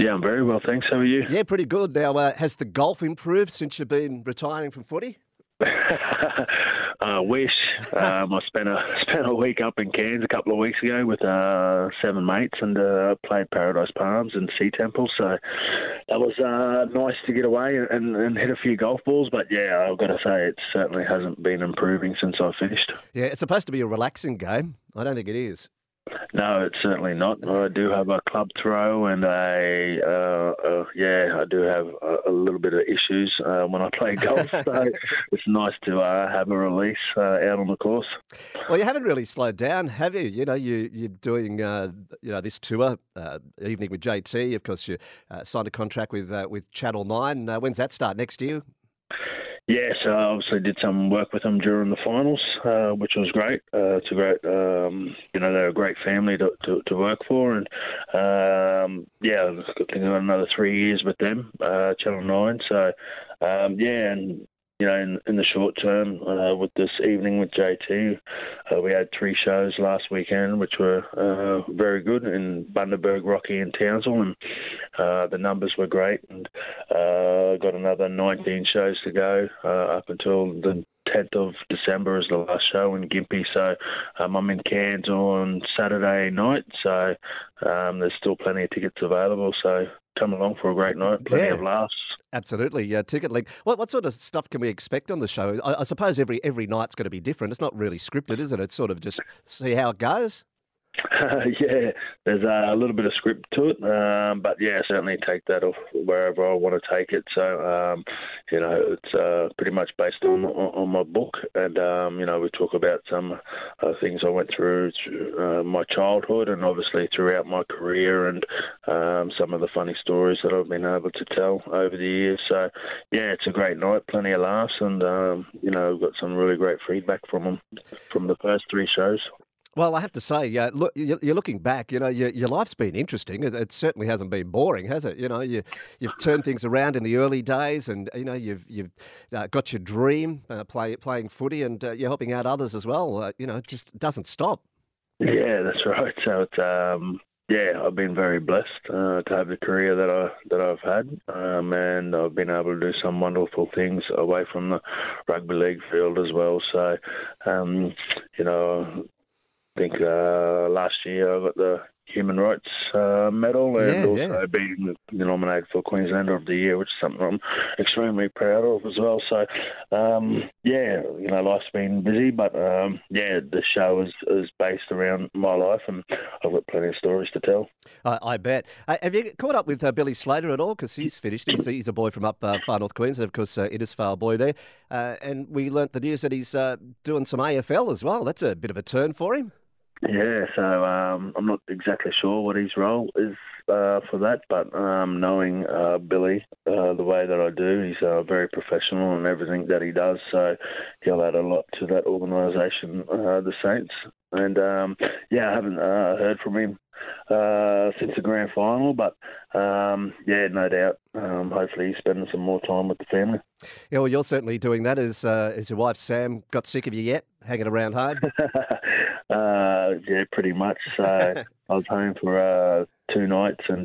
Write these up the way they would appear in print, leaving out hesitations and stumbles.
Yeah, I'm very well, thanks. How are you? Yeah, pretty good. Now, has the golf improved since you've been retiring from footy? I wish. I spent a week up in Cairns a couple of weeks ago with 7 mates and played Paradise Palms and Sea Temple. So that was nice to get away and hit a few golf balls. But yeah, I've got to say it certainly hasn't been improving since I finished. Yeah, it's supposed to be a relaxing game. I don't think it is. No, it's certainly not. I do have a club throw and I do have a little bit of issues when I play golf. So it's nice to have a release out on the course. Well, you haven't really slowed down, have you? You know, you're doing this tour evening with JT. Of course, you signed a contract with Channel 9. When's that start? Next year? Yeah, so I obviously did some work with them during the finals, which was great. It's a great, they're a great family to work for. And, I think I've got another 3 years with them, Channel 9. So, in the short term, with this evening with JT, we had 3 shows last weekend, which were very good in Bundaberg, Rocky and Townsville, and the numbers were great. And got another 19 shows to go up until the 10th of December is the last show in Gympie. So I'm in Cairns on Saturday night, so there's still plenty of tickets available. So come along for a great night, plenty of laughs. Absolutely, yeah. Ticket link. What sort of stuff can we expect on the show? I suppose every night's going to be different. It's not really scripted, is it? It's sort of just see how it goes. Yeah, there's a little bit of script to it, but yeah, certainly take that off wherever I want to take it. So, it's pretty much based on my book, and we talk about some things I went through my childhood and obviously throughout my career, and some of the funny stories that I've been able to tell over the years. So, yeah, it's a great night, plenty of laughs, and I've got some really great feedback from them from the first 3 shows. Well, I have to say, look, you're looking back, your life's been interesting. It certainly hasn't been boring, has it? You've turned things around in the early days, and, you've got your dream playing footy, and you're helping out others as well. It just doesn't stop. Yeah, that's right. So it's... I've been very blessed to have the career that I've had, and I've been able to do some wonderful things away from the rugby league field as well. So, I think last year I got the Human Rights medal and being nominated for Queenslander of the Year, which is something I'm extremely proud of as well. So, life's been busy, but, the show is based around my life, and I've got plenty of stories to tell. I bet. Have you caught up with Billy Slater at all? Because he's finished. He's a boy from up far north Queensland, of course, Innisfail boy there. And we learnt the news that he's doing some AFL as well. That's a bit of a turn for him. Yeah, so I'm not exactly sure what his role is for that, but knowing Billy the way that I do, he's very professional in everything that he does, so he'll add a lot to that organisation, the Saints. And, I haven't heard from him since the grand final, but, no doubt. Hopefully he's spending some more time with the family. Yeah, well, you're certainly doing that. Has your wife, Sam, got sick of you yet, hanging around home? Pretty much. So I was home for 2 nights, and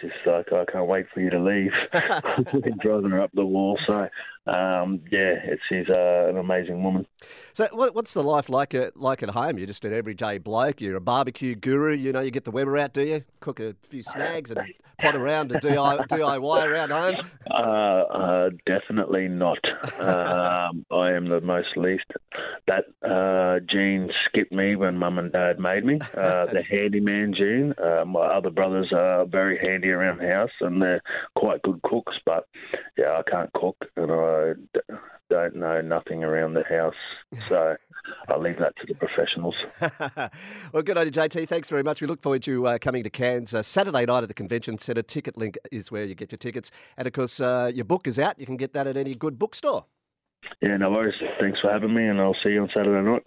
she's like, I can't wait for you to leave. Driving her up the wall. So, she's an amazing woman. So what's the life like at home? You're just an everyday bloke. You're a barbecue guru. You get the Weber out, do you? Cook a few snags and pot around and DIY around home? Definitely not. I am the most least. That gene skipped me when Mum and Dad made me. The handyman gene. My other brothers are very handy around the house, and they're quite good cooks, but I can't cook, and I don't know nothing around the house, so I'll leave that to the professionals. Well, good on you, JT. Thanks very much. We look forward to coming to Cairns Saturday night at the Convention Centre. Ticket link is where you get your tickets. And, of course, your book is out. You can get that at any good bookstore. Yeah, no worries. Thanks for having me, and I'll see you on Saturday night.